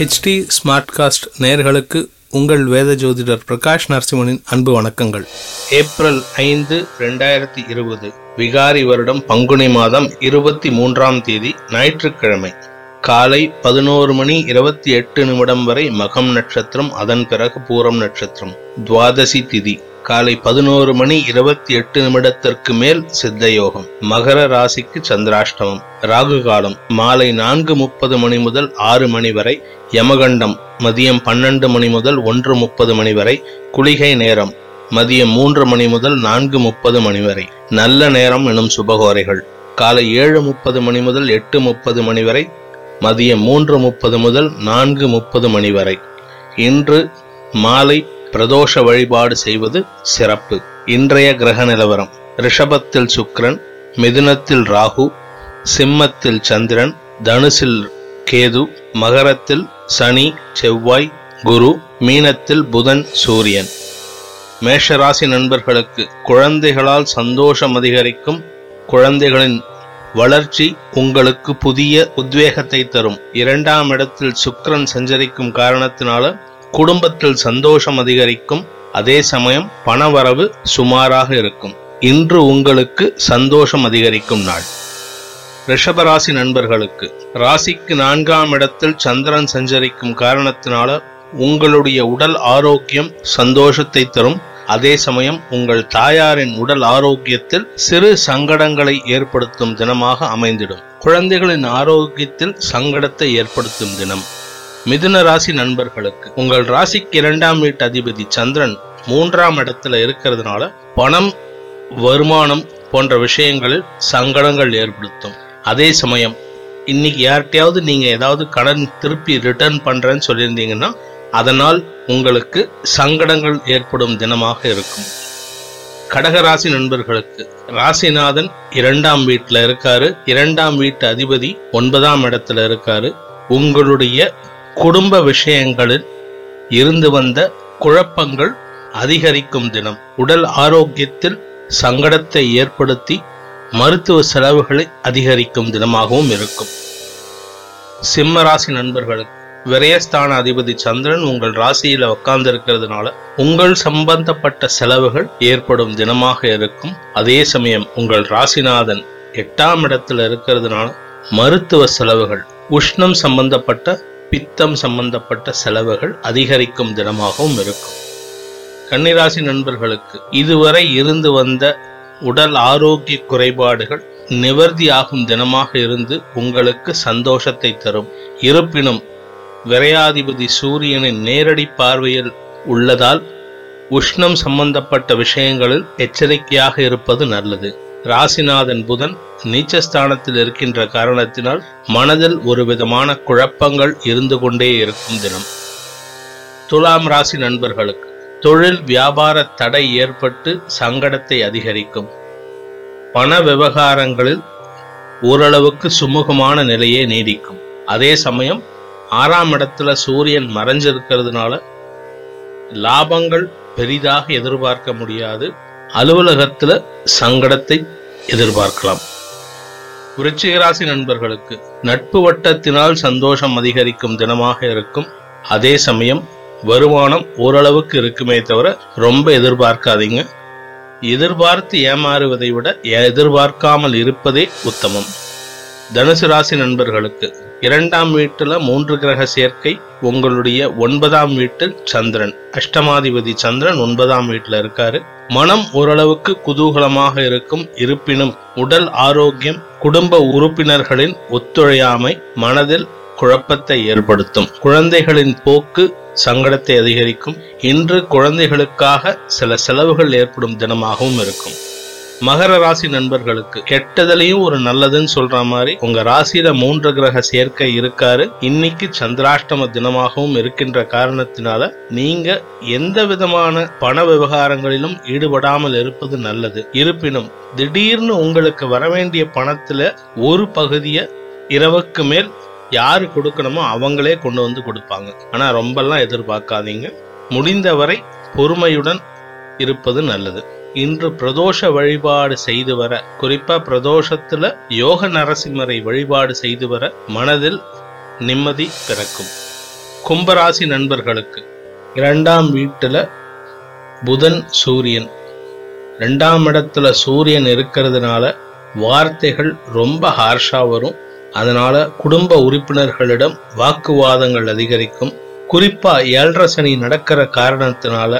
HD Smartcast நேயர்களுக்கு உங்கள் வேத ஜோதிடர் பிரகாஷ் நரசிம்மனின் அன்பு வணக்கங்கள். ஏப்ரல் 5, 2020 விகாரி வருடம் பங்குனி மாதம் 23ஆம் தேதி ஞாயிற்றுக்கிழமை காலை 11:28 வரை மகம் நட்சத்திரம், அதன் பிறகு பூரம் நட்சத்திரம். துவாதசி திதி காலை 11:28 மேல் சித்தயோகம். மகர ராசிக்கு சந்திராஷ்டமம். ராகுகாலம் மாலை 4:30 முதல் 6 வரை. யமகண்டம் மதியம் 12 முதல் 1:30 வரை. குளிகை நேரம் மதியம் 3 முதல் 4:30 வரை. நல்ல நேரம் எனும் சுபகோரைகள் காலை 7:30 முதல் 8:30 வரை. மதியம் 3:30 முதல் 4:30 வரை. இன்று மாலை பிரதோஷ வழிபாடு செய்வது சிறப்பு. இன்றைய கிரக நிலவரம்: ரிஷபத்தில் சுக்கிரன், மிதுனத்தில் ராகு, சிம்மத்தில் சந்திரன், தனுசில் கேது, மகரத்தில் சனி, செவ்வாய், குரு, மீனத்தில் புதன், சூரியன். மேஷராசி நண்பர்களுக்கு குழந்தைகளால் சந்தோஷம் அதிகரிக்கும். குழந்தைகளின் வளர்ச்சி உங்களுக்கு புதிய உத்வேகத்தை தரும். 2ஆம் இடத்தில் சுக்கிரன் சஞ்சரிக்கும் காரணத்தினால குடும்பத்தில் சந்தோஷம் அதிகரிக்கும். அதே சமயம் பணவரவு சுமாராக இருக்கும். இன்று உங்களுக்கு சந்தோஷம் அதிகரிக்கும் நாள். ரிஷபராசி நண்பர்களுக்கு ராசிக்கு 4ஆம் இடத்தில் சந்திரன் சஞ்சரிக்கும் காரணத்தினால உங்களுடைய உடல் ஆரோக்கியம் சந்தோஷத்தை தரும். அதே சமயம் உங்கள் தாயாரின் உடல் ஆரோக்கியத்தில் சிறு சங்கடங்களை ஏற்படுத்தும் தினமாக அமைந்திடும். குழந்தைகளின் ஆரோக்கியத்தில் சங்கடத்தை ஏற்படுத்தும் தினம். மிதுன ராசி நண்பர்களுக்கு உங்கள் ராசிக்கு 2ஆம் வீட்டு அதிபதி சந்திரன் 3ஆம் இடத்துல இருக்கிறதுனால பணம், வருமானம் போன்ற விஷயங்களில் சங்கடங்கள் ஏற்படுத்தும். அதே சமயம் இன்னைக்கு யார்கிட்டையாவது நீங்க ஏதாவது கடன் திருப்பி ரிட்டர்ன் பண்றேன்னு சொல்லியிருந்தீங்கன்னா அதனால் உங்களுக்கு சங்கடங்கள் ஏற்படும் தினமாக இருக்கும். கடகராசி நண்பர்களுக்கு ராசிநாதன் 2ஆம் வீட்டுல இருக்காரு. 2ஆம் வீட்டு அதிபதி 9ஆம் இடத்துல இருக்காரு. உங்களுடைய குடும்ப விஷயங்களில் இருந்து வந்த குழப்பங்கள் அதிகரிக்கும் தினம். உடல் ஆரோக்கியத்தில் சங்கடத்தை ஏற்படுத்தி மருத்துவ செலவுகளை அதிகரிக்கும் தினமாகவும் இருக்கும். சிம்மராசி நண்பர்களுக்கு விரயஸ்தான அதிபதி சந்திரன் உங்கள் ராசியில உட்கார்ந்திருக்கிறதுனால உங்கள் சம்பந்தப்பட்ட செலவுகள் ஏற்படும் தினமாக இருக்கும். அதே சமயம் உங்கள் ராசிநாதன் 8ஆம் இடத்துல இருக்கிறதுனால மருத்துவ செலவுகள், உஷ்ணம் சம்பந்தப்பட்ட, பித்தம் சம்பந்தப்பட்ட செலவுகள் அதிகரிக்கும் தினமாகவும் இருக்கும். கன்னிராசி நண்பர்களுக்கு இதுவரை இருந்து வந்த உடல் ஆரோக்கிய குறைபாடுகள் நிவர்த்தியாகும் தினமாக இருந்து உங்களுக்கு சந்தோஷத்தை தரும். இருப்பினும் விரையாதிபதி சூரியனின் நேரடி பார்வையில் உள்ளதால் உஷ்ணம் சம்பந்தப்பட்ட விஷயங்களில் எச்சரிக்கையாக இருப்பது நல்லது. ராசிநாதன் புதன் நீச்சஸ்தானத்தில் இருக்கின்ற காரணத்தினால் மனதில் ஒரு விதமான குழப்பங்கள் இருந்து கொண்டே இருக்கும் தினம். துலாம் ராசி நண்பர்களுக்கு தொழில் வியாபார தடை ஏற்பட்டு சங்கடத்தை அதிகரிக்கும். பண விவகாரங்களில் ஓரளவுக்கு சுமூகமான நிலையே நீடிக்கும். அதே சமயம் 6ஆம் இடத்துல சூரியன் மறைஞ்சிருக்கிறதுனால லாபங்கள் பெரிதாக எதிர்பார்க்க முடியாது. அலுவலகத்துல சங்கடத்தை எதிர்பார்க்கலாம். விருச்சிகராசி நண்பர்களுக்கு நட்பு வட்டத்தினால் சந்தோஷம் அதிகரிக்கும் தினமாக இருக்கும். அதே சமயம் வருமானம் ஓரளவுக்கு இருக்குமே தவிர ரொம்ப எதிர்பார்க்காதீங்க. எதிர்பார்த்து ஏமாறுவதை விட எதிர்பார்க்காமல் இருப்பதே உத்தமம். தனுசு ராசி நண்பர்களுக்கு 2ஆம் வீட்டுல 3 கிரக சேர்க்கை. உங்களுடைய 9ஆம் வீட்டில் சந்திரன், அஷ்டமாதிபதி சந்திரன் 9ஆம் வீட்டுல இருக்காரு. மனம் ஓரளவுக்கு குதூகலமாக இருக்கும். இருப்பினும் உடல் ஆரோக்கியம், குடும்ப உறுப்பினர்களின் ஒத்துழையாமை மனதில் குழப்பத்தை ஏற்படுத்தும். குழந்தைகளின் போக்கு சங்கடத்தை அதிகரிக்கும். இன்று குழந்தைகளுக்காக சில செலவுகள் ஏற்படும் தினமாகவும் இருக்கும். மகர ராசி நண்பர்களுக்கு கெட்டதுலயும் ஒரு நல்லதுன்னு சொல்ற மாதிரி உங்க ராசியில 3 கிரக சேர்க்கை இருக்காரு. இன்னைக்கு சந்திராஷ்டம தினமாகவும் இருக்கின்ற காரணத்தினால நீங்க எந்த விதமான பண விவகாரங்களிலும் ஈடுபடாமல் இருப்பது நல்லது. இருப்பினும் திடீர்னு உங்களுக்கு வரவேண்டிய பணத்துல ஒரு பகுதியை இரவுக்கு மேல் யாரு கொடுக்கணுமோ அவங்களே கொண்டு வந்து கொடுப்பாங்க. ஆனா ரொம்பலாம் எதிர்பார்க்காதீங்க. முடிந்தவரை பொறுமையுடன் இருப்பது நல்லது. இன்று பிரதோஷ வழிபாடு செய்து வர, குறிப்பா பிரதோஷத்துல யோக நரசிம்மரை வழிபாடு செய்து வர மனதில் நிம்மதி பிறக்கும். கும்பராசி நண்பர்களுக்கு 2ஆம் வீட்டில் புதன் சூரியன் 2ஆம் இடத்துல சூரியன் இருக்கிறதுனால வார்த்தைகள் ரொம்ப ஹார்ஷாக வரும். அதனால குடும்ப உறுப்பினர்களிடம் வாக்குவாதங்கள் அதிகரிக்கும். குறிப்பாக 7.5 சனி நடக்கிற காரணத்தினால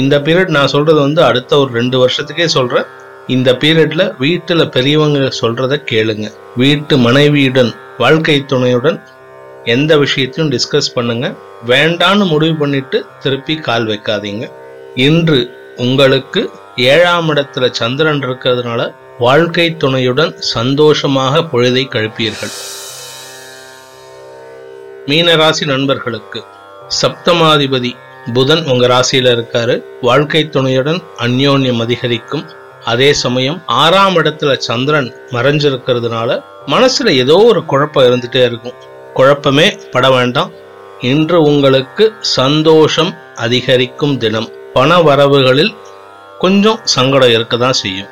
இந்த பீரியட் நான் சொல்றது அடுத்த ஒரு 2 வருஷத்துக்கே சொல்றேன். இந்த பீரியட்ல வீட்டில் பெரியவங்க சொல்றத கேளுங்க. வீட்டு மனைவியுடன் வாழ்க்கை துணையுடன் எந்த விஷயத்தையும் டிஸ்கஸ் பண்ணுங்க. வேண்டான்னு முடிவு பண்ணிட்டு திருப்பி கால் வைக்காதீங்க. இன்று உங்களுக்கு 7ஆம் இடத்துல சந்திரன் இருக்கிறதுனால வாழ்க்கை துணையுடன் சந்தோஷமாக பொழுதை கழிப்பீர்கள். மீனராசி நண்பர்களுக்கு சப்தமாதிபதி புதன் உங்க ராசியில இருக்காரு. வாழ்க்கை துணையுடன் அந்யோன்யம் அதிகரிக்கும். அதே சமயம் 6ஆம் இடத்துல சந்திரன் மறைஞ்சிருக்கிறதுனால மனசுல ஏதோ ஒரு குழப்பம் இருந்துட்டே இருக்கும். குழப்பமே பட வேண்டாம். இன்று உங்களுக்கு சந்தோஷம் அதிகரிக்கும் தினம். பண வரவுகளில் கொஞ்சம் சங்கடம் இருக்கதான் செய்யும்.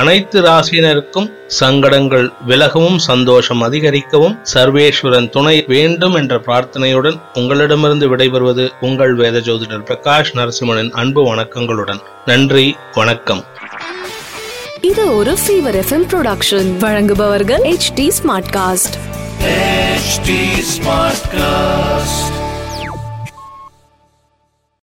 அனைத்து ராசியினருக்கும் சங்கடங்கள் விலகவும் சந்தோஷம் அதிகரிக்கவும் சர்வேஸ்வரன் துணை வேண்டும் என்ற பிரார்த்தனையுடன் உங்களிடமிருந்து விடைபெறுவது உங்கள் வேத ஜோதிடர் பிரகாஷ் நரசிம்மனின் அன்பு வணக்கங்களுடன். நன்றி, வணக்கம். இது ஒரு ஃபீவர் FM ப்ரொடக்ஷன். வழங்குபவர்கள் HT ஸ்மார்ட்காஸ்ட்.